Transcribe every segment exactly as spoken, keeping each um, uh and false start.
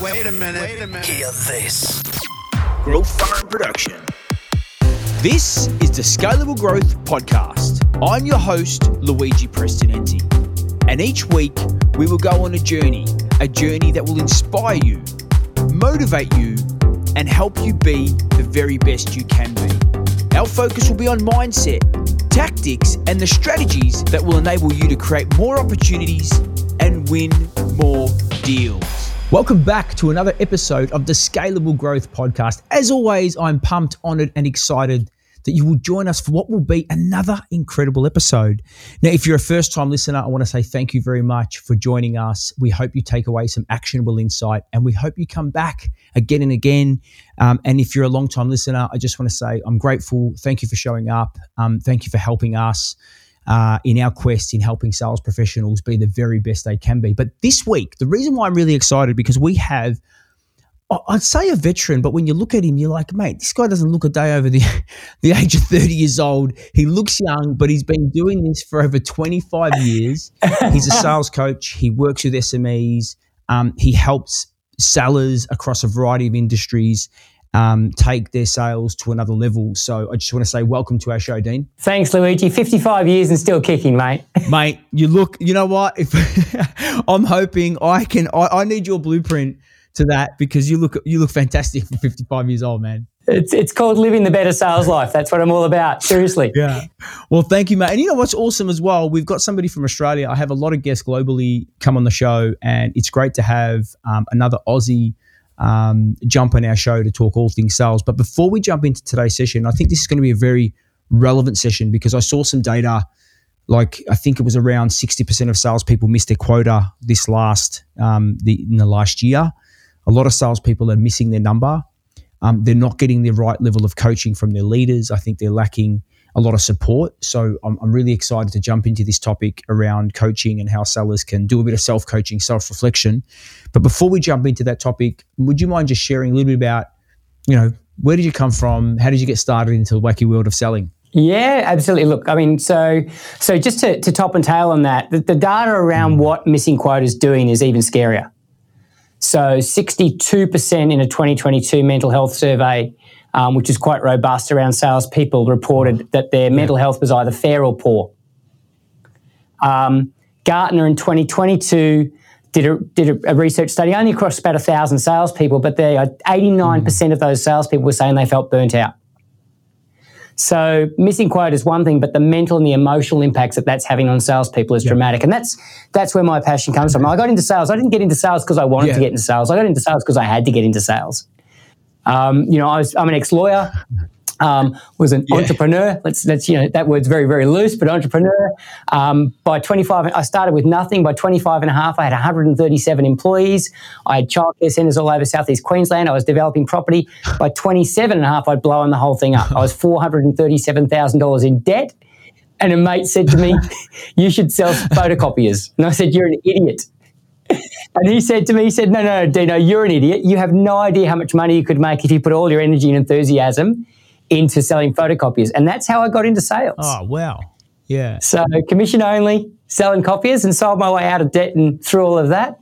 Wait a minute. Wait a minute. Hear this. Growth Farm Production. This is the Scalable Growth Podcast. I'm your host, Luigi Prestonenti. And each week, we will go on a journey, a journey that will inspire you, motivate you, and help you be the very best you can be. Our focus will be on mindset, tactics, and the strategies that will enable you to create more opportunities and win more deals. Welcome back to another episode of the Scalable Growth Podcast. As always, I'm pumped, honored, and excited that you will join us for what will be another incredible episode. Now, if you're a first-time listener, I want to say thank you very much for joining us. We hope you take away some actionable insight, and we hope you come back again and again. Um, and if you're a long-time listener, I just want to say I'm grateful. Thank you for showing up. Um, thank you for helping us uh, in our quest in helping sales professionals be the very best they can be. But this week, the reason why I'm really excited because we have I'd say a veteran, but when you look at him, you're like, mate, this guy doesn't look a day over the, the age of thirty years old. He looks young, but he's been doing this for over twenty-five years. He's a sales coach. He works with S M Es. Um, he helps sellers across a variety of industries um, take their sales to another level. So I just want to say welcome to our show, Dean. Thanks, Luigi. fifty-five years and still kicking, mate. Mate, you look, you know what? If I'm hoping I can, I, I need your blueprint to that, because you look you look fantastic for fifty-five years old, man. It's it's called living the better sales life. That's what I'm all about. Seriously. Yeah. Well, thank you, mate. And you know what's awesome as well? We've got somebody from Australia. I have a lot of guests globally come on the show, and it's great to have um, another Aussie um, jump on our show to talk all things sales. But before we jump into today's session, I think this is going to be a very relevant session because I saw some data. Like I think it was around sixty percent of salespeople missed their quota this last um, the, in the last year. A lot of salespeople are missing their number. Um, they're not getting the right level of coaching from their leaders. I think they're lacking a lot of support. So I'm, I'm really excited to jump into this topic around coaching and how sellers can do a bit of self-coaching, self-reflection. But before we jump into that topic, would you mind just sharing a little bit about, you know, where did you come from? How did you get started into the wacky world of selling? Yeah, absolutely. Look, I mean, so so just to, to top and tail on that, the, the data around what missing quota is doing is even scarier. So sixty-two percent in a twenty twenty-two mental health survey, um, which is quite robust around salespeople, reported that their mental health was either fair or poor. Um, Gartner in twenty twenty-two did a, did a research study only across about one thousand salespeople, but they, eighty-nine percent mm. of those salespeople were saying they felt burnt out. So missing quota is one thing, but the mental and the emotional impacts that that's having on salespeople is yeah. dramatic. And that's that's where my passion comes from. I got into sales. I didn't get into sales because I wanted yeah. to get into sales. I got into sales because I had to get into sales. Um, you know, I was, I'm an ex-lawyer, um, was an yeah. entrepreneur. Let's, let's, you know, that word's very, very loose, but entrepreneur. Um, by twenty-five, I started with nothing. By twenty-five and a half, I had one hundred thirty-seven employees. I had childcare centres all over Southeast Queensland. I was developing property. By twenty-seven and a half, I'd blown the whole thing up. I was four hundred thirty-seven thousand dollars in debt. And a mate said to me, you should sell photocopiers. And I said, you're an idiot. And he said to me, he said, no, no, no, Dino, you're an idiot. You have no idea how much money you could make if you put all your energy and enthusiasm into selling photocopiers. And that's how I got into sales. Oh, wow. Yeah. So commission only, selling copiers, and sold my way out of debt and through all of that.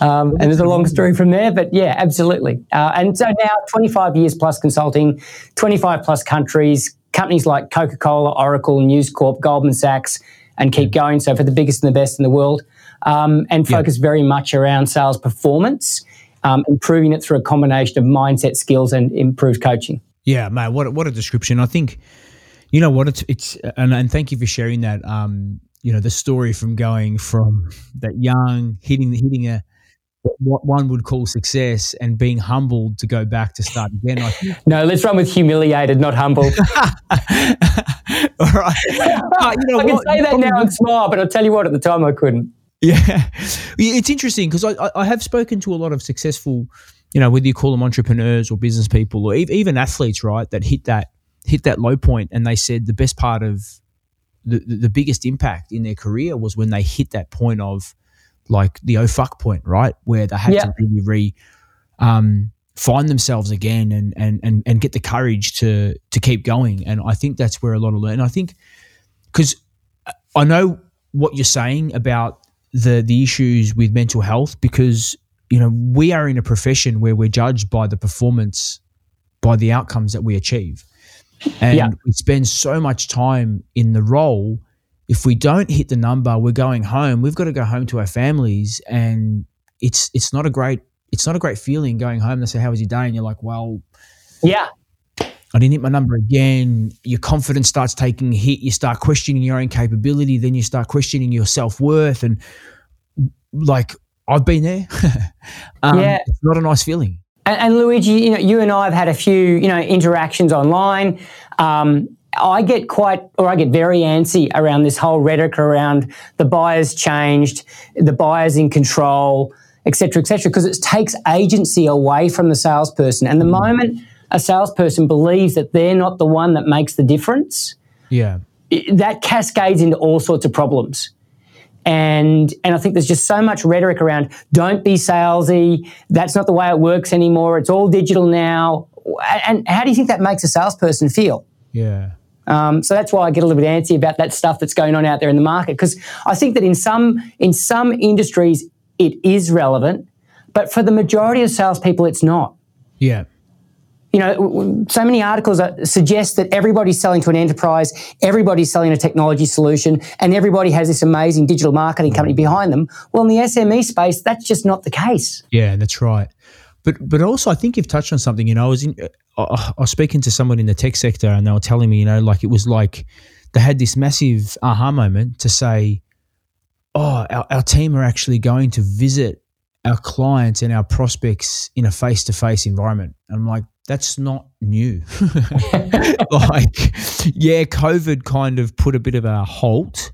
Um, and there's a long story from there, but yeah, absolutely. Uh, and so now twenty-five years plus consulting, twenty-five plus countries, companies like Coca-Cola, Oracle, News Corp, Goldman Sachs, and keep going. So for the biggest and the best in the world, um, and focus yeah. very much around sales performance, um, improving it through a combination of mindset, skills, and improved coaching. Yeah, mate, what, what a description. I think, you know what, it's, it's and, and thank you for sharing that, um, you know, the story from going from that young, hitting hitting a, what one would call success and being humbled to go back to start again. I think. No, let's run with humiliated, not humbled. All right. But, you know, I can what, say that now and smile, but I'll tell you what, at the time I couldn't. Yeah. It's interesting because I, I have spoken to a lot of successful, you know, whether you call them entrepreneurs or business people or even athletes, right, that hit that hit that low point, and they said the best part of the, the biggest impact in their career was when they hit that point of like the oh fuck point, right, where they had yeah. to really re, um, find themselves again and, and and and get the courage to to keep going. And I think that's where a lot of learn. I think because I know what you're saying about the the issues with mental health because – you know, we are in a profession where we're judged by the performance, by the outcomes that we achieve. And yeah. we spend so much time in the role. If we don't hit the number, we're going home. We've got to go home to our families, and it's it's not a great it's not a great feeling going home. They say, "How was your day?" And you're like, "Well, yeah, I didn't hit my number again." Your confidence starts taking a hit. You start questioning your own capability. Then you start questioning your self-worth, and like I've been there. um, yeah, it's not a nice feeling. And, and Luigi, you know, you and I have had a few, you know, interactions online. Um, I get quite, or I get very antsy around this whole rhetoric around the buyer's changed, the buyer's in control, et cetera, et cetera, because it takes agency away from the salesperson. And the moment a salesperson believes that they're not the one that makes the difference, yeah, it, that cascades into all sorts of problems. And and I think there's just so much rhetoric around don't be salesy, that's not the way it works anymore, it's all digital now. And how do you think that makes a salesperson feel? Yeah. Um, so that's why I get a little bit antsy about that stuff that's going on out there in the market, because I think that in some in some industries it is relevant, but for the majority of salespeople it's not. Yeah. You know, so many articles suggest that everybody's selling to an enterprise, everybody's selling a technology solution, and everybody has this amazing digital marketing company behind them. Well, in the S M E space, that's just not the case. Yeah, that's right. But but also, I think you've touched on something. You know, I was in, I, I was speaking to someone in the tech sector, and they were telling me, you know, like it was like they had this massive aha moment to say, oh, our, our team are actually going to visit our clients and our prospects in a face-to-face environment. And I'm like, that's not new. Like, yeah, COVID kind of put a bit of a halt,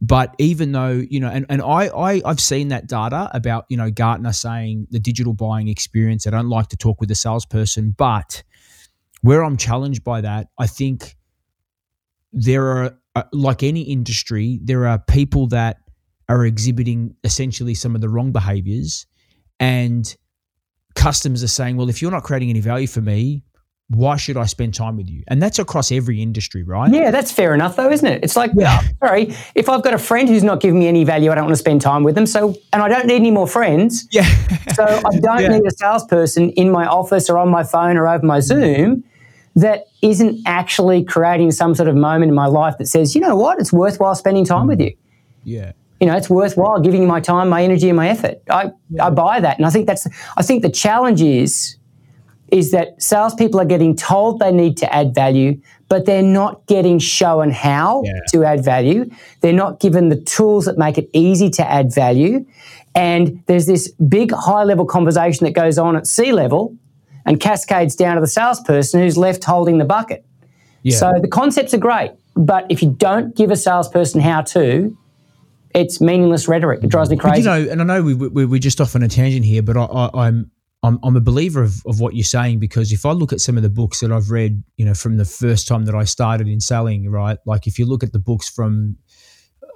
but even though, you know, and, and I, I, I've seen that data about, you know, Gartner saying the digital buying experience, I don't like to talk with a salesperson, but where I'm challenged by that, I think there are, like any industry, there are people that are exhibiting essentially some of the wrong behaviors, and customers are saying, well, if you're not creating any value for me, why should I spend time with you? And that's across every industry, right? Yeah, that's fair enough though, isn't it? It's like, yeah. oh, sorry, if I've got a friend who's not giving me any value, I don't want to spend time with them. So, and I don't need any more friends. Yeah. So I don't yeah. need a salesperson in my office or on my phone or over my Zoom that isn't actually creating some sort of moment in my life that says, you know what, it's worthwhile spending time mm. with you. Yeah. You know, it's worthwhile giving my time, my energy, and my effort. I, I buy that, and I think that's. I think the challenge is, is that salespeople are getting told they need to add value, but they're not getting shown how yeah. to add value. They're not given the tools that make it easy to add value, and there's this big high-level conversation that goes on at C-level, and cascades down to the salesperson who's left holding the bucket. Yeah. So the concepts are great, but if you don't give a salesperson how to, it's meaningless rhetoric. It drives me crazy. But, you know, and I know we, we, we're just off on a tangent here, but I, I, I'm I'm I'm a believer of, of what you're saying, because if I look at some of the books that I've read, you know, from the first time that I started in selling, right? Like if you look at the books from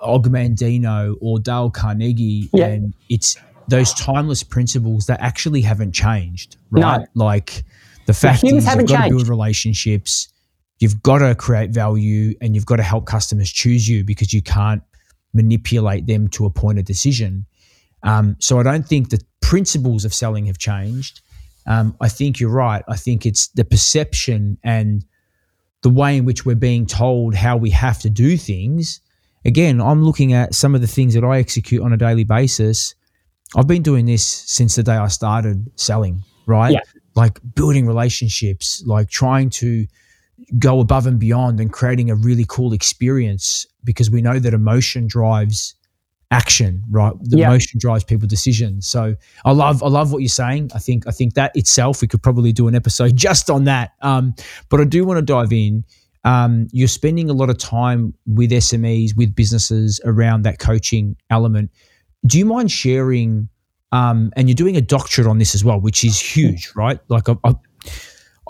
Og Mandino or Dale Carnegie, yeah. and it's those timeless principles that actually haven't changed, right? No. Like the fact the is you've got to build relationships, you've got to create value, and you've got to help customers choose you, because you can't manipulate them to a point of decision. Um, so I don't think the principles of selling have changed. Um, I think you're right. I think it's the perception and the way in which we're being told how we have to do things. Again, I'm looking at some of the things that I execute on a daily basis. I've been doing this since the day I started selling, right? Yeah. Like building relationships, like trying to go above and beyond and creating a really cool experience, because we know that emotion drives action, right? The yeah. emotion drives people's decisions. So I love, I love what you're saying. I think, I think that itself, we could probably do an episode just on that. Um, but I do want to dive in. Um, you're spending a lot of time with S M Es, with businesses around that coaching element. Do you mind sharing, um, and you're doing a doctorate on this as well, which is huge, right? Like I've,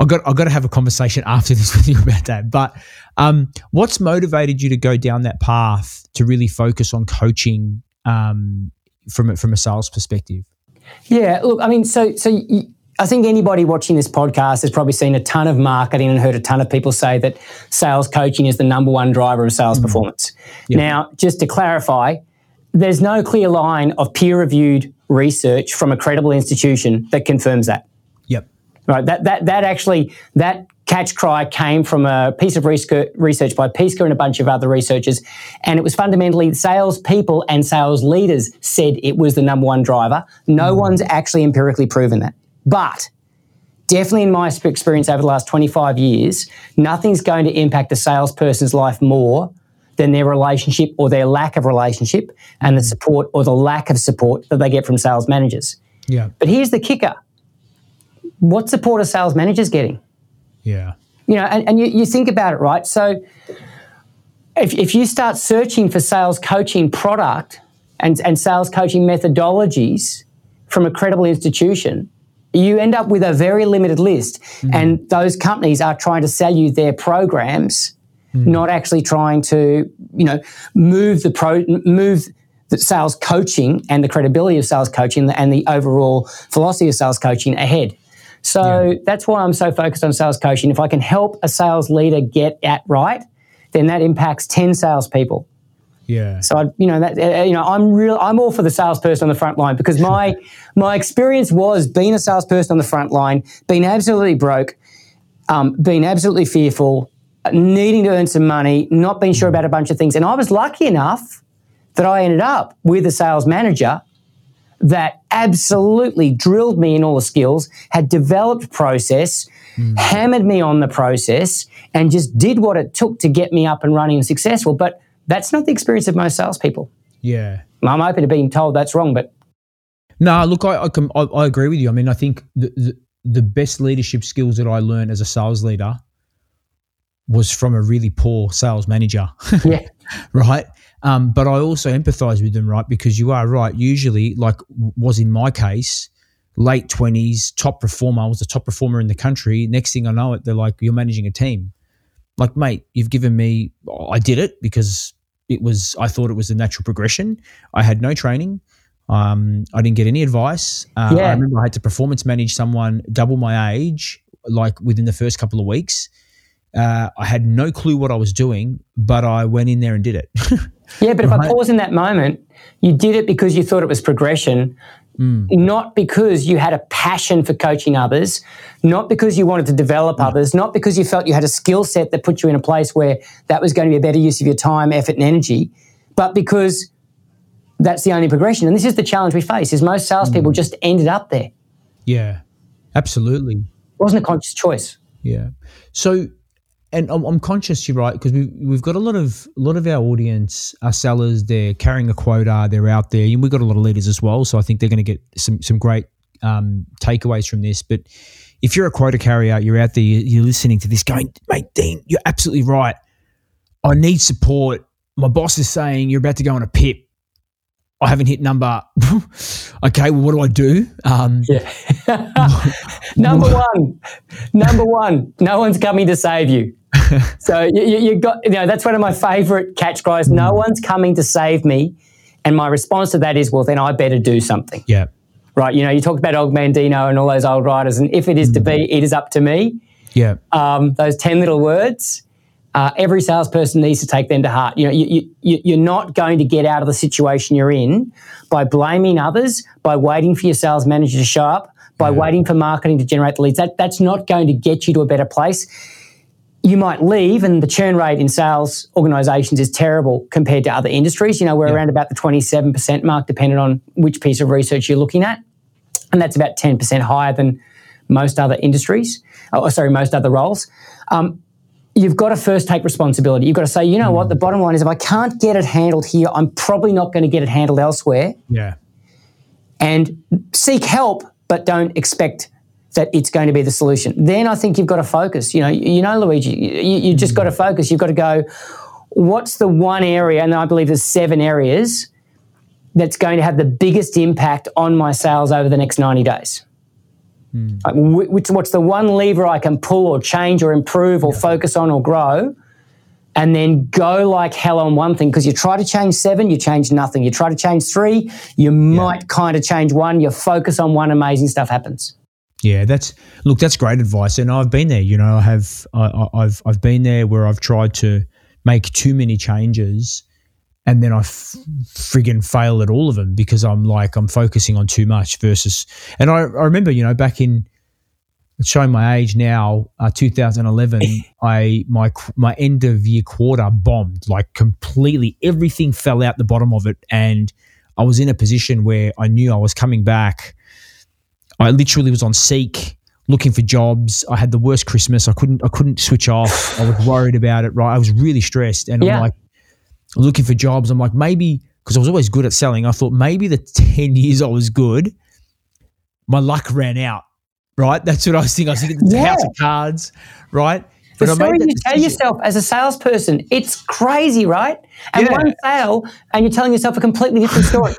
I've got, I've got to have a conversation after this with you about that. But um, what's motivated you to go down that path to really focus on coaching um, from, from a sales perspective? Yeah, look, I mean, so so you, I think anybody watching this podcast has probably seen a ton of marketing and heard a ton of people say that sales coaching is the number one driver of sales mm-hmm. performance. Yep. Now, just to clarify, there's no clear line of peer-reviewed research from a credible institution that confirms that. Yep. Right. That that that actually that catch cry came from a piece of research by Pisca and a bunch of other researchers, and it was fundamentally salespeople and sales leaders said it was the number one driver. No mm. one's actually empirically proven that, but definitely in my experience over the last twenty-five years, nothing's going to impact a salesperson's life more than their relationship or their lack of relationship and the support or the lack of support that they get from sales managers. Yeah. But here's the kicker. What support are sales managers getting? Yeah. You know, and, and you, you think about it, right? So if if you start searching for sales coaching product and, and sales coaching methodologies from a credible institution, you end up with a very limited list. Mm. And those companies are trying to sell you their programs, mm. not actually trying to, you know, move the pro, move the sales coaching and the credibility of sales coaching and the overall philosophy of sales coaching ahead. So yeah. that's why I'm so focused on sales coaching. If I can help a sales leader get at right, then that impacts ten salespeople. Yeah. So I, you know, that uh, you know, I'm real. I'm all for the salesperson on the front line because my my experience was being a salesperson on the front line, being absolutely broke, um, being absolutely fearful, needing to earn some money, not being sure about a bunch of things. And I was lucky enough that I ended up with a sales manager that absolutely drilled me in all the skills, had developed process, mm. hammered me on the process, and just did what it took to get me up and running and successful. But that's not the experience of most salespeople. Yeah. I'm open to being told that's wrong, but... No, look, I I, can, I, I agree with you. I mean, I think the, the the best leadership skills that I learned as a sales leader was from a really poor sales manager. Yeah. Right? Um, but I also empathize with them, right? Because you are right. Usually, like was in my case, late twenties, top performer. I was the top performer in the country. Next thing I know it, they're like, you're managing a team. Like, mate, you've given me, I did it because it was, I thought it was the natural progression. I had no training. Um, I didn't get any advice. Uh, yeah. I remember I had to performance manage someone double my age, like within the first couple of weeks. Uh, I had no clue what I was doing, but I went in there and did it. Yeah, but right? If I pause in that moment, you did it because you thought it was progression, mm. not because you had a passion for coaching others, not because you wanted to develop yeah. others, not because you felt you had a skill set that put you in a place where that was going to be a better use of your time, effort and energy, but because that's the only progression. And this is the challenge we face, is most salespeople mm. just ended up there. Yeah, absolutely. It wasn't a conscious choice. Yeah. So... And I'm, I'm conscious, you're right, because we've, we've got a lot of a lot of our audience are sellers. They're carrying a quota. They're out there. And we've got a lot of leaders as well. So I think they're going to get some some great um, takeaways from this. But if you're a quota carrier, you're out there, you're listening to this going, mate, Dean, you're absolutely right. I need support. My boss is saying you're about to go on a pip. I haven't hit number. Okay, well, what do I do? Um, yeah. number one, number one, no one's coming to save you. So you, you, you got, you know, that's one of my favorite catch cries. No one's coming to save me, and my response to that is, well, then I better do something. Yeah, right. You know, you talked about Og Mandino and all those old writers, and if it is mm. to be, it is up to me. Yeah. Um, those ten little words. Uh, every salesperson needs to take them to heart. You know, you, you, you're not going to get out of the situation you're in by blaming others, by waiting for your sales manager to show up, by yeah. waiting for marketing to generate the leads. That that's not going to get you to a better place. You might leave, and the churn rate in sales organisations is terrible compared to other industries. You know, we're yeah. around about the twenty-seven percent mark, depending on which piece of research you're looking at, and that's about ten percent higher than most other industries. Oh, sorry, most other roles. Um, You've got to first take responsibility. You've got to say, you know mm. what, the bottom line is if I can't get it handled here, I'm probably not going to get it handled elsewhere. Yeah. And seek help, but don't expect that it's going to be the solution. Then I think you've got to focus. You know, you know, Luigi, you, you just mm. got to focus. You've got to go, what's the one area, and I believe there's seven areas, that's going to have the biggest impact on my sales over the next ninety days? Mm. Like, what's the one lever I can pull or change or improve or yeah. focus on or grow, and then go like hell on one thing? Because you try to change seven, you change nothing. You try to change three, you yeah. might kind of change one. You focus on one, amazing stuff happens. Yeah, that's look, that's great advice, and I've been there. You know, I have I, I've I've been there where I've tried to make too many changes and then I f- friggin' fail at all of them because I'm like, I'm focusing on too much versus, and I, I remember, you know, back in, showing my age now, uh, two thousand eleven, I my my end of year quarter bombed, like completely everything fell out the bottom of it, and I was in a position where I knew I was coming back. I literally was on Seek looking for jobs. I had the worst Christmas. I couldn't I couldn't switch off. I was worried about it, right? I was really stressed, and yeah. I'm like looking for jobs. I'm like, maybe, because I was always good at selling, I thought maybe the ten years I was good, my luck ran out. Right, that's what I was thinking. I was thinking the yeah. house of cards, right? But the story you tell yourself as a salesperson, it's crazy, right? And yeah. one sale, and you're telling yourself a completely different story.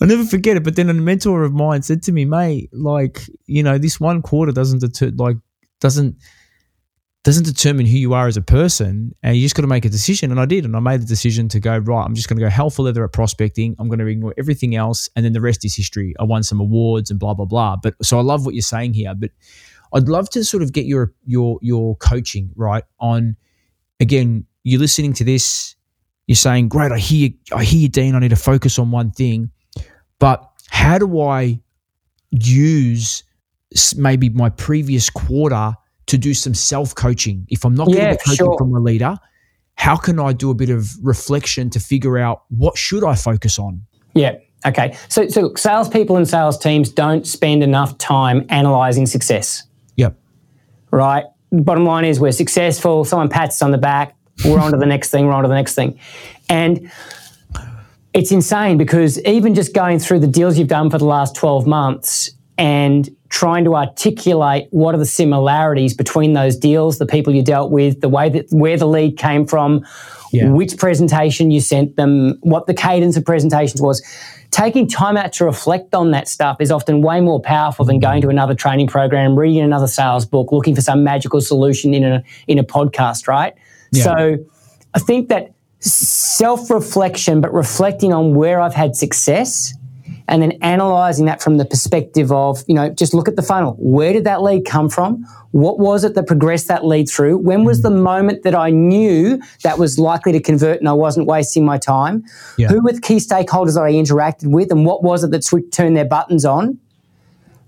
I'll never forget it. But then a mentor of mine said to me, "Mate, like you know, this one quarter doesn't deter, like doesn't doesn't determine who you are as a person, and you just got to make a decision." And I did, and I made the decision to go right. I'm just going to go hell for leather at prospecting. I'm going to ignore everything else, and then the rest is history. I won some awards and blah blah blah. But so I love what you're saying here. But I'd love to sort of get your your your coaching right on. Again, you're listening to this. You're saying, "Great, I hear I hear you, Dean. I need to focus on one thing." But how do I use maybe my previous quarter to do some self-coaching? If I'm not getting yeah, the coaching sure. from my leader, how can I do a bit of reflection to figure out what should I focus on? Yeah, okay. So, so look, salespeople and sales teams don't spend enough time analysing success. Yep. Right? The bottom line is we're successful, someone pats us on the back, we're on to the next thing, we're on to the next thing. And it's insane because even just going through the deals you've done for the last twelve months and trying to articulate what are the similarities between those deals, the people you dealt with, the way that where the lead came from, yeah. which presentation you sent them, what the cadence of presentations was. Taking time out to reflect on that stuff is often way more powerful than going to another training program, reading another sales book, looking for some magical solution in a in a podcast, right? Yeah. So I think that self-reflection, but reflecting on where I've had success and then analysing that from the perspective of, you know, just look at the funnel. Where did that lead come from? What was it that progressed that lead through? When was the moment that I knew that was likely to convert and I wasn't wasting my time? Yeah. Who were the key stakeholders that I interacted with and what was it that switched, turned their buttons on,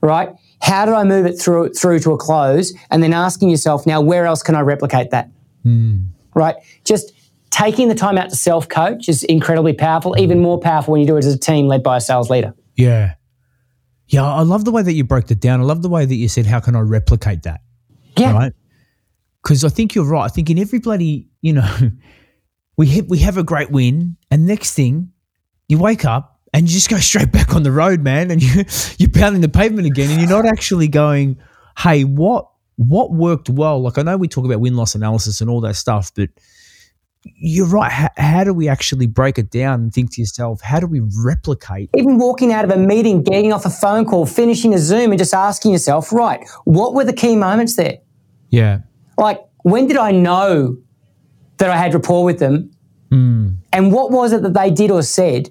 right? How did I move it through through to a close? And then asking yourself, now, where else can I replicate that, mm. right? Just taking the time out to self-coach is incredibly powerful, even more powerful when you do it as a team led by a sales leader. Yeah. Yeah, I love the way that you broke it down. I love the way that you said, how can I replicate that? Yeah. Right? Because I think you're right. I think in every bloody, you know, we hit, we have a great win and next thing you wake up and you just go straight back on the road, man, and you, you're pounding the pavement again and you're not actually going, hey, what what worked well? Like I know we talk about win-loss analysis and all that stuff, but you're right. How, how do we actually break it down and think to yourself, how do we replicate? Even walking out of a meeting, getting off a phone call, finishing a Zoom and just asking yourself, right, what were the key moments there? Yeah. Like when did I know that I had rapport with them? Mm. And what was it that they did or said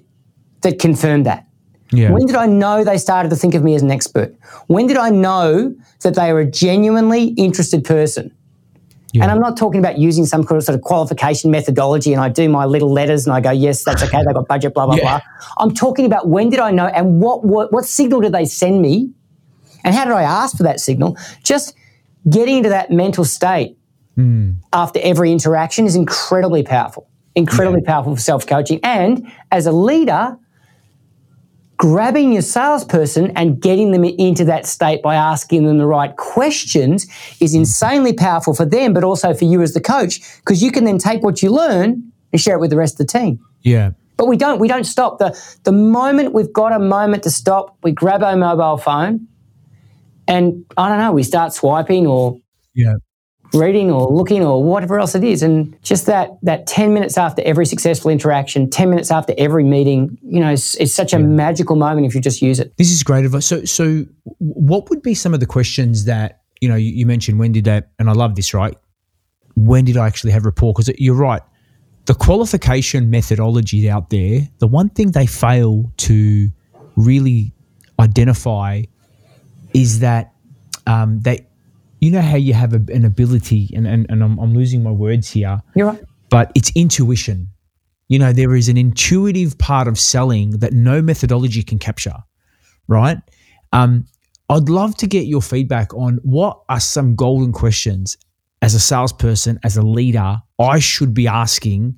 that confirmed that? Yeah. When did I know they started to think of me as an expert? When did I know that they were a genuinely interested person? Yeah. And I'm not talking about using some sort of qualification methodology and I do my little letters and I go, yes, that's okay, they've got budget, blah, blah, yeah. blah. I'm talking about when did I know and what, what what signal did they send me and how did I ask for that signal? Just getting into that mental state mm. after every interaction is incredibly powerful, incredibly yeah. powerful for self-coaching. And as a leader, grabbing your salesperson and getting them into that state by asking them the right questions is insanely powerful for them, but also for you as the coach, because you can then take what you learn and share it with the rest of the team. Yeah. But we don't, we don't stop. The the moment we've got a moment to stop, we grab our mobile phone and I don't know, we start swiping or yeah. reading or looking or whatever else it is. And just that that ten minutes after every successful interaction, ten minutes after every meeting, you know, it's, it's such a yeah. magical moment if you just use it. This is great advice. So so what would be some of the questions that, you know, you, you mentioned when did that, and I love this, right? When did I actually have rapport? Because you're right. The qualification methodology out there, the one thing they fail to really identify is that um, they – you know how you have a, an ability, and, and, and I'm, I'm losing my words here. You're right. But it's intuition. You know, there is an intuitive part of selling that no methodology can capture, right? Um, I'd love to get your feedback on what are some golden questions as a salesperson, as a leader, I should be asking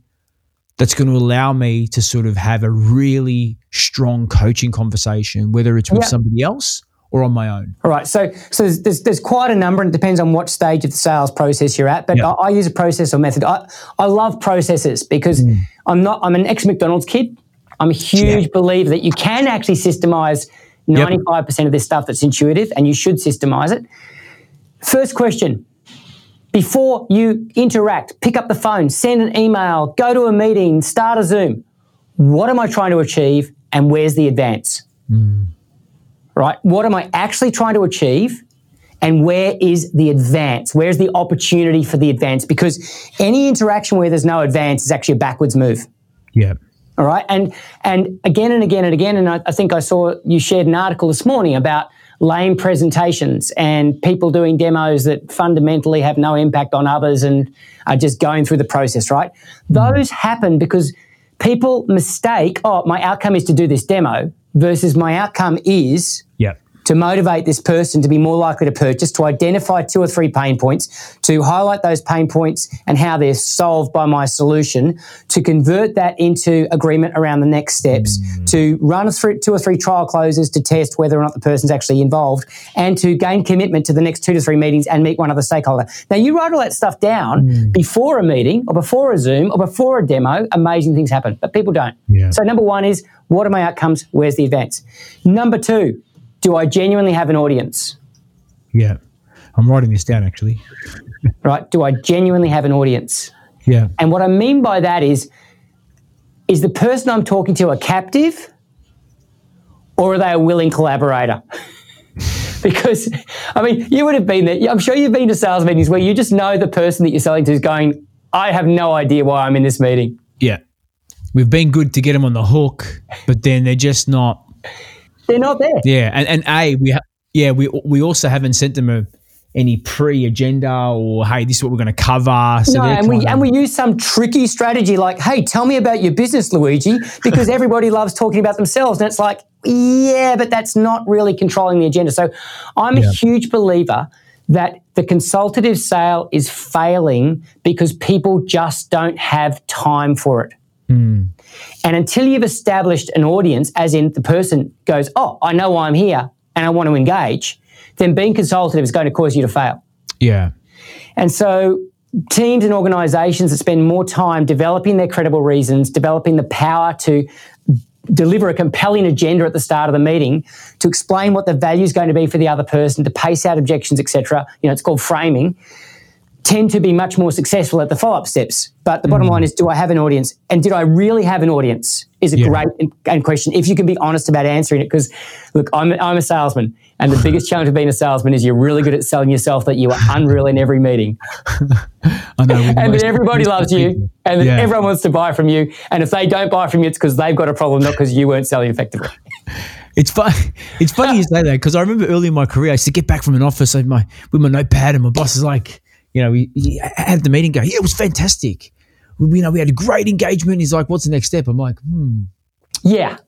that's going to allow me to sort of have a really strong coaching conversation, whether it's with yeah. somebody else or on my own. All right. So, so there's there's quite a number, and it depends on what stage of the sales process you're at. But yeah. I, I use a process or method. I, I love processes because mm. I'm not. I'm an ex-McDonald's kid. I'm a huge yeah. believer that you can actually systemize ninety-five percent yep. of this stuff that's intuitive, and you should systemize it. First question. Before you interact, pick up the phone, send an email, go to a meeting, start a Zoom. What am I trying to achieve and where's the advance? Mm. Right? What am I actually trying to achieve and where is the advance? Where's the opportunity for the advance? Because any interaction where there's no advance is actually a backwards move. Yeah. All right. And and again and again and again, and I, I think I saw you shared an article this morning about lame presentations and people doing demos that fundamentally have no impact on others and are just going through the process, right? Those happen because people mistake, oh, my outcome is to do this demo versus my outcome is yep. to motivate this person to be more likely to purchase, to identify two or three pain points, to highlight those pain points and how they're solved by my solution, to convert that into agreement around the next steps, mm-hmm. to run through two or three trial closes to test whether or not the person's actually involved, and to gain commitment to the next two to three meetings and meet one other stakeholder. Now, you write all that stuff down mm. before a meeting or before a Zoom or before a demo, amazing things happen, but people don't. Yeah. So number one is, what are my outcomes? Where's the advance? Number two, do I genuinely have an audience? Yeah. I'm writing this down, actually. Right. Do I genuinely have an audience? Yeah. And what I mean by that is, is the person I'm talking to a captive or are they a willing collaborator? Because, I mean, you would have been there. I'm sure you've been to sales meetings where you just know the person that you're selling to is going, I have no idea why I'm in this meeting. Yeah. We've been good to get them on the hook, but then they're just not... They're not there. Yeah, and and a we ha- yeah we we also haven't sent them a, any pre-agenda or hey, this is what we're going to cover. So no, and we of, and we use some tricky strategy like, hey, tell me about your business, Luigi, because everybody loves talking about themselves, and it's like, yeah, but that's not really controlling the agenda. So I'm yeah. a huge believer that the consultative sale is failing because people just don't have time for it. Mm. And until you've established an audience, as in the person goes, oh, I know why I'm here and I want to engage, then being consultative is going to cause you to fail. Yeah. And so teams and organizations that spend more time developing their credible reasons, developing the power to deliver a compelling agenda at the start of the meeting, to explain what the value is going to be for the other person, to pace out objections, et cetera. You know, it's called framing. Tend to be much more successful at the follow-up steps. But the bottom mm. line is, do I have an audience? And did I really have an audience is a yeah. great in- in question if you can be honest about answering it. Because, look, I'm, I'm a salesman, and the biggest challenge of being a salesman is you're really good at selling yourself that you are unreal in every meeting. I know, and that everybody loves you and that yeah. everyone wants to buy from you. And if they don't buy from you, it's because they've got a problem, not because you weren't selling effectively. It's fun. It's funny you say that because I remember early in my career, I used to get back from an office with my, with my notepad and my boss is like, you know, we, we had the meeting go, yeah, it was fantastic. We, you know, we had a great engagement. He's like, what's the next step? I'm like, hmm. Yeah.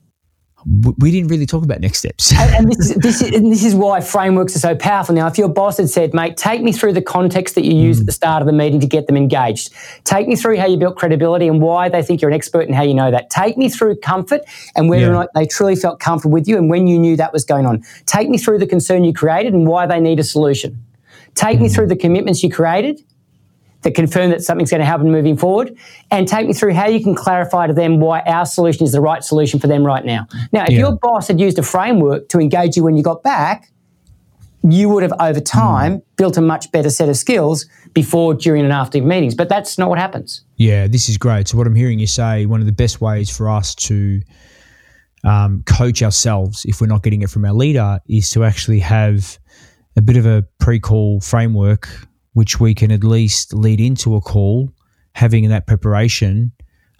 We, we didn't really talk about next steps. and, and, this is, this is, and this is why frameworks are so powerful. Now, if your boss had said, mate, take me through the context that you mm. use at the start of the meeting to get them engaged. Take me through how you built credibility and why they think you're an expert and how you know that. Take me through comfort and whether yeah. or not they truly felt comfortable with you and when you knew that was going on. Take me through the concern you created and why they need a solution. Take me through the commitments you created that confirm that something's going to happen moving forward, and take me through how you can clarify to them why our solution is the right solution for them right now. Now, if yeah. your boss had used a framework to engage you when you got back, you would have over time mm. built a much better set of skills before, during and after meetings. But that's not what happens. Yeah, this is great. So what I'm hearing you say, one of the best ways for us to um, coach ourselves if we're not getting it from our leader is to actually have a bit of a pre-call framework, which we can at least lead into a call, having that preparation,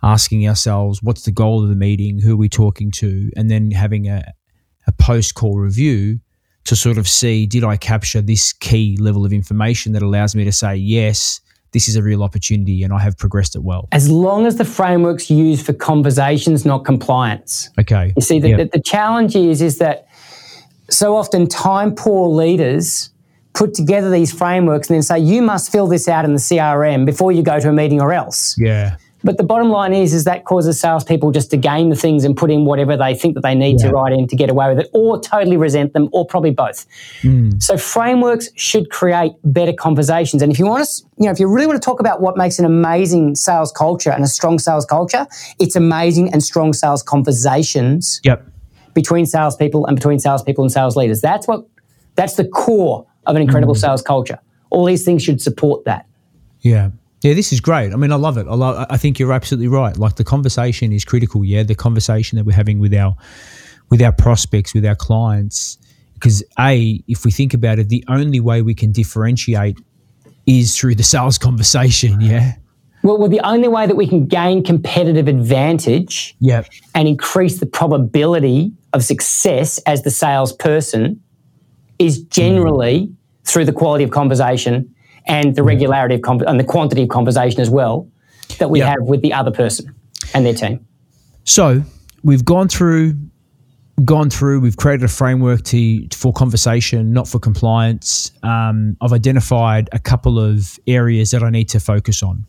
asking ourselves, what's the goal of the meeting, who are we talking to, and then having a, a post-call review to sort of see, did I capture this key level of information that allows me to say, yes, this is a real opportunity and I have progressed it well. As long as the framework's used for conversations, not compliance. Okay. You see, the, yep. the, the challenge is, is that so often time-poor leaders put together these frameworks and then say, you must fill this out in the C R M before you go to a meeting or else. Yeah. But the bottom line is, is that causes salespeople just to game the things and put in whatever they think that they need yeah. to write in to get away with it, or totally resent them, or probably both. Mm. So frameworks should create better conversations. And if you want to, you know, if you really want to talk about what makes an amazing sales culture and a strong sales culture, it's amazing and strong sales conversations yep. between salespeople and between salespeople and sales leaders. That's what, that's the core of an incredible mm. sales culture. All these things should support that. Yeah. Yeah, this is great. I mean, I love it. I love, I think you're absolutely right. Like the conversation is critical. Yeah, the conversation that we're having with our, with our prospects, with our clients, because A, if we think about it, the only way we can differentiate is through the sales conversation. Yeah. Well, well the only way that we can gain competitive advantage yep. and increase the probability of success as the salesperson is generally mm. through the quality of conversation and the regularity of com- and the quantity of conversation as well that we yep. have with the other person and their team. So we've gone through, gone through. We've created a framework to for conversation, not for compliance. Um, I've identified a couple of areas that I need to focus on.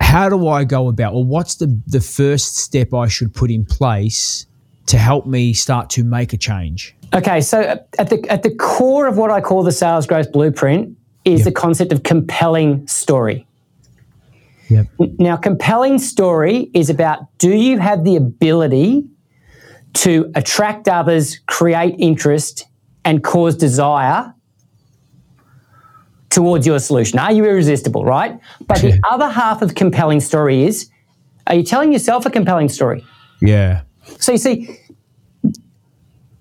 How do I go about, or what's the the first step I should put in place to help me start to make a change? Okay, so at the at the core of what I call the Sales Growth Blueprint is yep. the concept of compelling story. Yep. Now, compelling story is about, do you have the ability to attract others, create interest, and cause desire towards your solution? Are you irresistible, right? But the other half of compelling story is, are you telling yourself a compelling story? Yeah. So you see,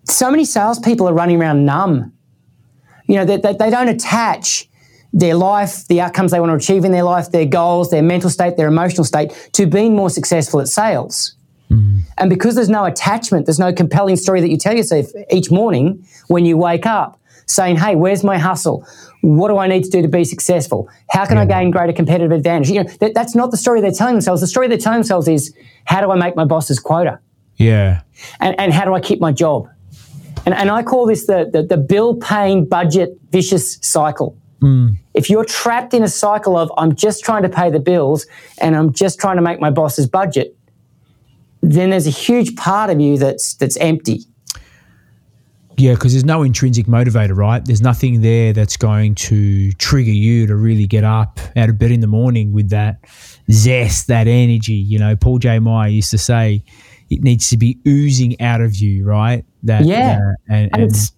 so many salespeople are running around numb. You know, they, they, they don't attach their life, the outcomes they want to achieve in their life, their goals, their mental state, their emotional state to being more successful at sales. Mm-hmm. And because there's no attachment, there's no compelling story that you tell yourself each morning when you wake up saying, hey, where's my hustle? What do I need to do to be successful? How can yeah. I gain greater competitive advantage? You know, that, that's not the story they're telling themselves. The story they're telling themselves is, how do I make my boss's quota? Yeah. And, and how do I keep my job? And, and I call this the, the, the bill-paying budget vicious cycle. Mm. If you're trapped in a cycle of, I'm just trying to pay the bills and I'm just trying to make my boss's budget, then there's a huge part of you that's that's empty. Yeah, because there's no intrinsic motivator, right? There's nothing there that's going to trigger you to really get up out of bed in the morning with that zest, that energy. You know, Paul J. Meyer used to say, it needs to be oozing out of you, right? That, yeah, uh, and, and, and it's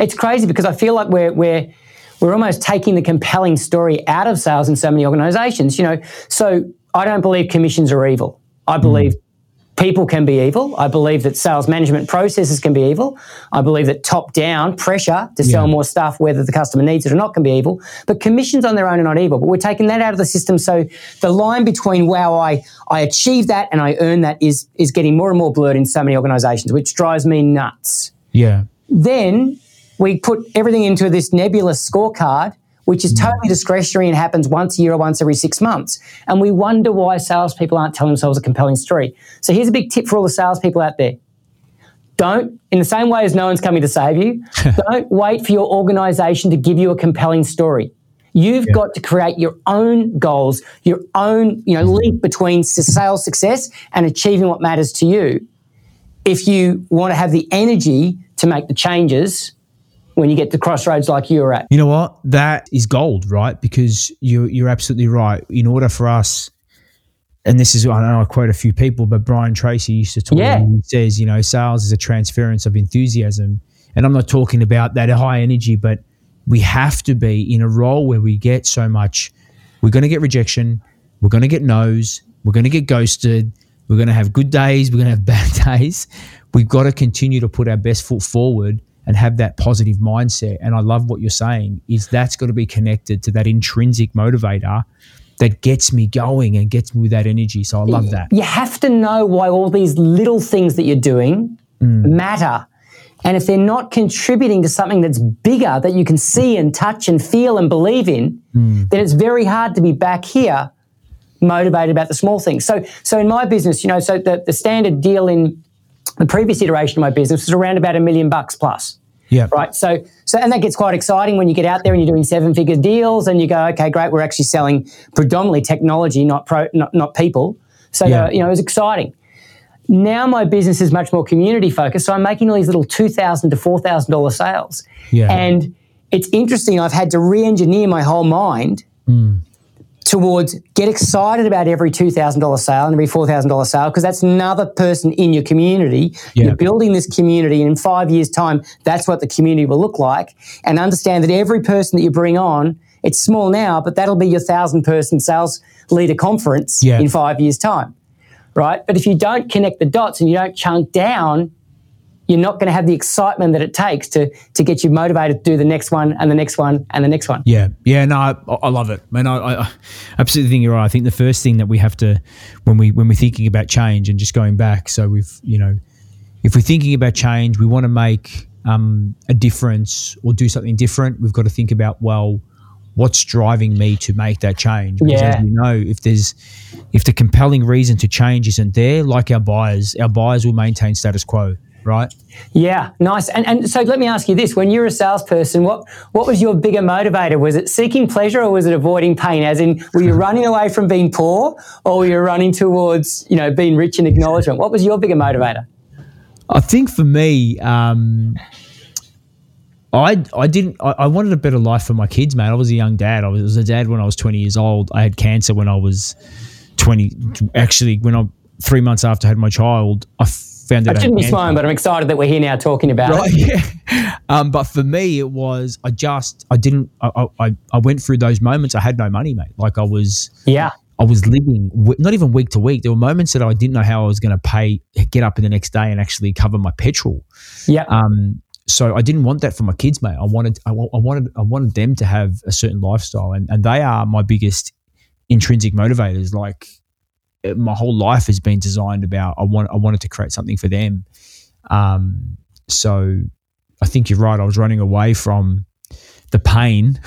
it's crazy because I feel like we're we're we're almost taking the compelling story out of sales in so many organisations. You know, so I don't believe commissions are evil. I believe mm-hmm. people can be evil. I believe that sales management processes can be evil. I believe that top-down pressure to yeah. sell more stuff, whether the customer needs it or not, can be evil. But commissions on their own are not evil. But we're taking that out of the system. So the line between wow, I. I achieve that and I earn that is is getting more and more blurred in so many organisations, which drives me nuts. Yeah. Then we put everything into this nebulous scorecard, which is totally discretionary and happens once a year or once every six months. And we wonder why salespeople aren't telling themselves a compelling story. So here's a big tip for all the salespeople out there. Don't, in the same way as no one's coming to save you, don't wait for your organisation to give you a compelling story. You've yeah. got to create your own goals, your own, you know, link between sales success and achieving what matters to you if you want to have the energy to make the changes when you get to crossroads like you're at. You know what? That is gold, right? Because you, you're absolutely right. In order for us, and this is, I know I quote a few people, but Brian Tracy used to talk yeah. and he says, you know, sales is a transference of enthusiasm. And I'm not talking about that high energy, but we have to be in a role where we get so much, we're going to get rejection, we're going to get no's, we're going to get ghosted, we're going to have good days, we're going to have bad days. We've got to continue to put our best foot forward and have that positive mindset. And I love what you're saying is that's got to be connected to that intrinsic motivator that gets me going and gets me with that energy. So I love that. You have to know why all these little things that you're doing mm. matter. And if they're not contributing to something that's bigger that you can see and touch and feel and believe in, mm. then it's very hard to be back here motivated about the small things. So so in my business, you know, so the, the standard deal in the previous iteration of my business was around about a million bucks plus. Yeah. Right. So so and that gets quite exciting when you get out there and you're doing seven-figure deals and you go, okay, great, we're actually selling predominantly technology, not pro, not, not people. So yeah. you know, it was exciting. Now my business is much more community focused, so I'm making all these little two thousand dollars to four thousand dollars sales. Yeah. And it's interesting, I've had to re-engineer my whole mind mm. towards get excited about every two thousand dollars sale and every four thousand dollars sale, because that's another person in your community. Yeah. You're building this community, and in five years' time, that's what the community will look like. And understand that every person that you bring on, it's small now, but that'll be your one thousand person sales leader conference yeah. in five years' time. Right, but if you don't connect the dots and you don't chunk down, you're not going to have the excitement that it takes to to get you motivated to do the next one and the next one and the next one. Yeah, yeah, no, I, I love it. Man, I, I absolutely think you're right. I think the first thing that we have to when we when we're thinking about change and just going back. So we've you know, if we're thinking about change, we want to make um, a difference or do something different. We've got to think about well. What's driving me to make that change? Because yeah. as we know, if there's if the compelling reason to change isn't there, like our buyers, our buyers will maintain status quo, right? Yeah, nice. And and so let me ask you this: when you're a salesperson, what what was your bigger motivator? Was it seeking pleasure or was it avoiding pain? As in, were you running away from being poor, or were you running towards you know being rich in acknowledgement? What was your bigger motivator? I think for me. Um, I I didn't I, I wanted a better life for my kids, man. I was a young dad. I was, I was a dad when I was twenty years old. I had cancer when I was twenty. Actually, when I three months after I had my child, I found out I shouldn't be smiling, but I'm excited that we're here now talking about right, it. Yeah. Um, but for me, it was I just I didn't I, I I went through those moments. I had no money, mate. Like I was yeah. I was living not even week to week. There were moments that I didn't know how I was going to pay get up in the next day and actually cover my petrol. Yeah. Um. So I didn't want that for my kids, mate. I wanted, I, I wanted, I wanted them to have a certain lifestyle, and, and they are my biggest intrinsic motivators. Like my whole life has been designed about I want, I wanted to create something for them. Um, so I think you're right. I was running away from the pain.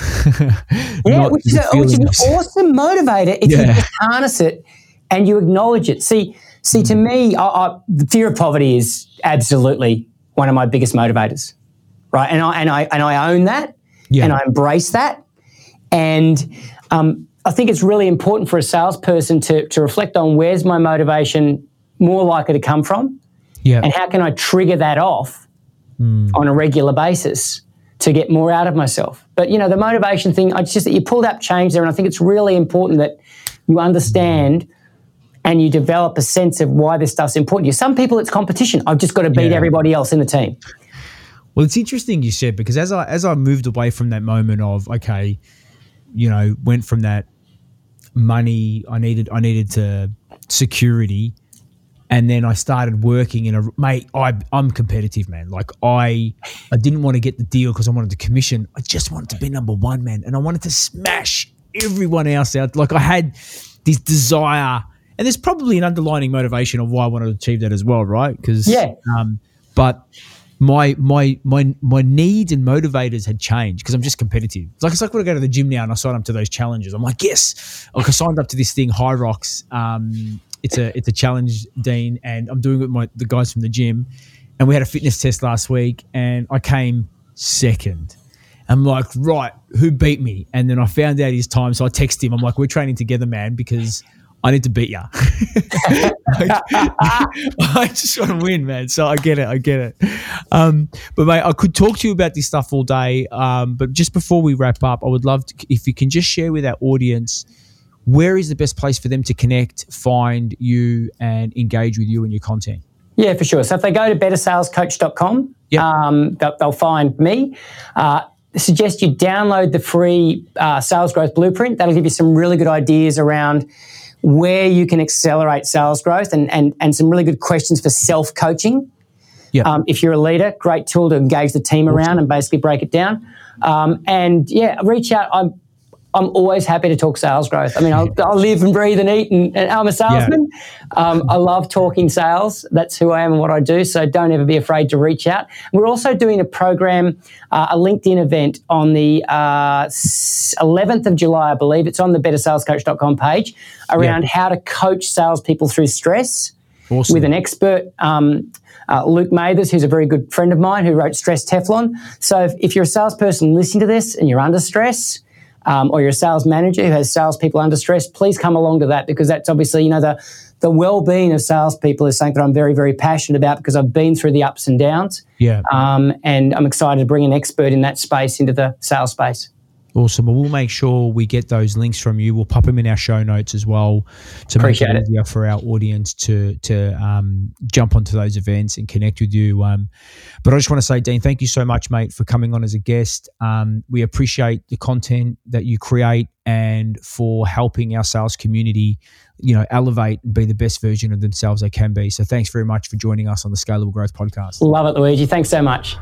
yeah, which is, a, which is an awesome motivator if yeah. you just harness it and you acknowledge it. See, see, to me, I, I, the fear of poverty is absolutely. One of my biggest motivators, right? And I and I and I own that, yeah. and I embrace that, and um, I think it's really important for a salesperson to to reflect on where's my motivation more likely to come from, yeah. and how can I trigger that off mm. on a regular basis to get more out of myself. But you know, the motivation thing, it's just that you pulled up change there, and I think it's really important that you understand. And you develop a sense of why this stuff's important to you. Some people, it's competition. I've just got to beat yeah. everybody else in the team. Well, it's interesting you said, because as I as I moved away from that moment of, okay, you know, went from that money, I needed I needed to security, and then I started working in a, mate, I, I'm competitive, man. Like I I didn't want to get the deal because I wanted the commission. I just wanted to be number one, man. And I wanted to smash everyone else out. Like I had this desire. And there's probably an underlying motivation of why I want to achieve that as well, right? Because yeah. um, but my my my my needs and motivators had changed because I'm just competitive. It's like it's like when I go to the gym now and I sign up to those challenges. I'm like, yes, like I signed up to this thing, Hyrox. Um, it's a it's a challenge, Dean, and I'm doing it with my the guys from the gym. And we had a fitness test last week, and I came second. I'm like, right, who beat me? And then I found out his time, so I text him. I'm like, we're training together, man, because. I need to beat you. like, I just want to win, man. So I get it. I get it. Um, but, mate, I could talk to you about this stuff all day. Um, but just before we wrap up, I would love to, if you can just share with our audience, where is the best place for them to connect, find you, and engage with you and your content? Yeah, for sure. So if they go to better sales coach dot com, yep. um, they'll, they'll find me. Uh suggest you download the free uh, Sales Growth Blueprint. That'll give you some really good ideas around where you can accelerate sales growth and and, and some really good questions for self-coaching. Yep. Um, if you're a leader, great tool to engage the team around and basically break it down. Um, and, yeah, reach out. I'm, I'm always happy to talk sales growth. I mean, I'll, I'll live and breathe and eat, and, and I'm a salesman. Yeah. Um, I love talking sales. That's who I am and what I do. So don't ever be afraid to reach out. We're also doing a program, uh, a LinkedIn event on the uh, eleventh of July, I believe. It's on the better sales coach dot com page around yeah. how to coach salespeople through stress. Awesome. With an expert, um, uh, Luke Mathers, who's a very good friend of mine, who wrote Stress Teflon. So if, if you're a salesperson listening to this and you're under stress, um, or you're a sales manager who has salespeople under stress, please come along to that, because that's obviously, you know, the the well-being of salespeople is something that I'm very, very passionate about, because I've been through the ups and downs. Yeah. Um, and I'm excited to bring an expert in that space into the sales space. Awesome. Well, we'll make sure we get those links from you. We'll pop them in our show notes as well to Appreciate make it easier it. for our audience to to um, jump onto those events and connect with you. Um, but I just want to say, Dean, thank you so much, mate, for coming on as a guest. Um, we appreciate the content that you create and for helping our sales community, you know, elevate and be the best version of themselves they can be. So thanks very much for joining us on the Scalable Growth Podcast. Love it, Luigi. Thanks so much.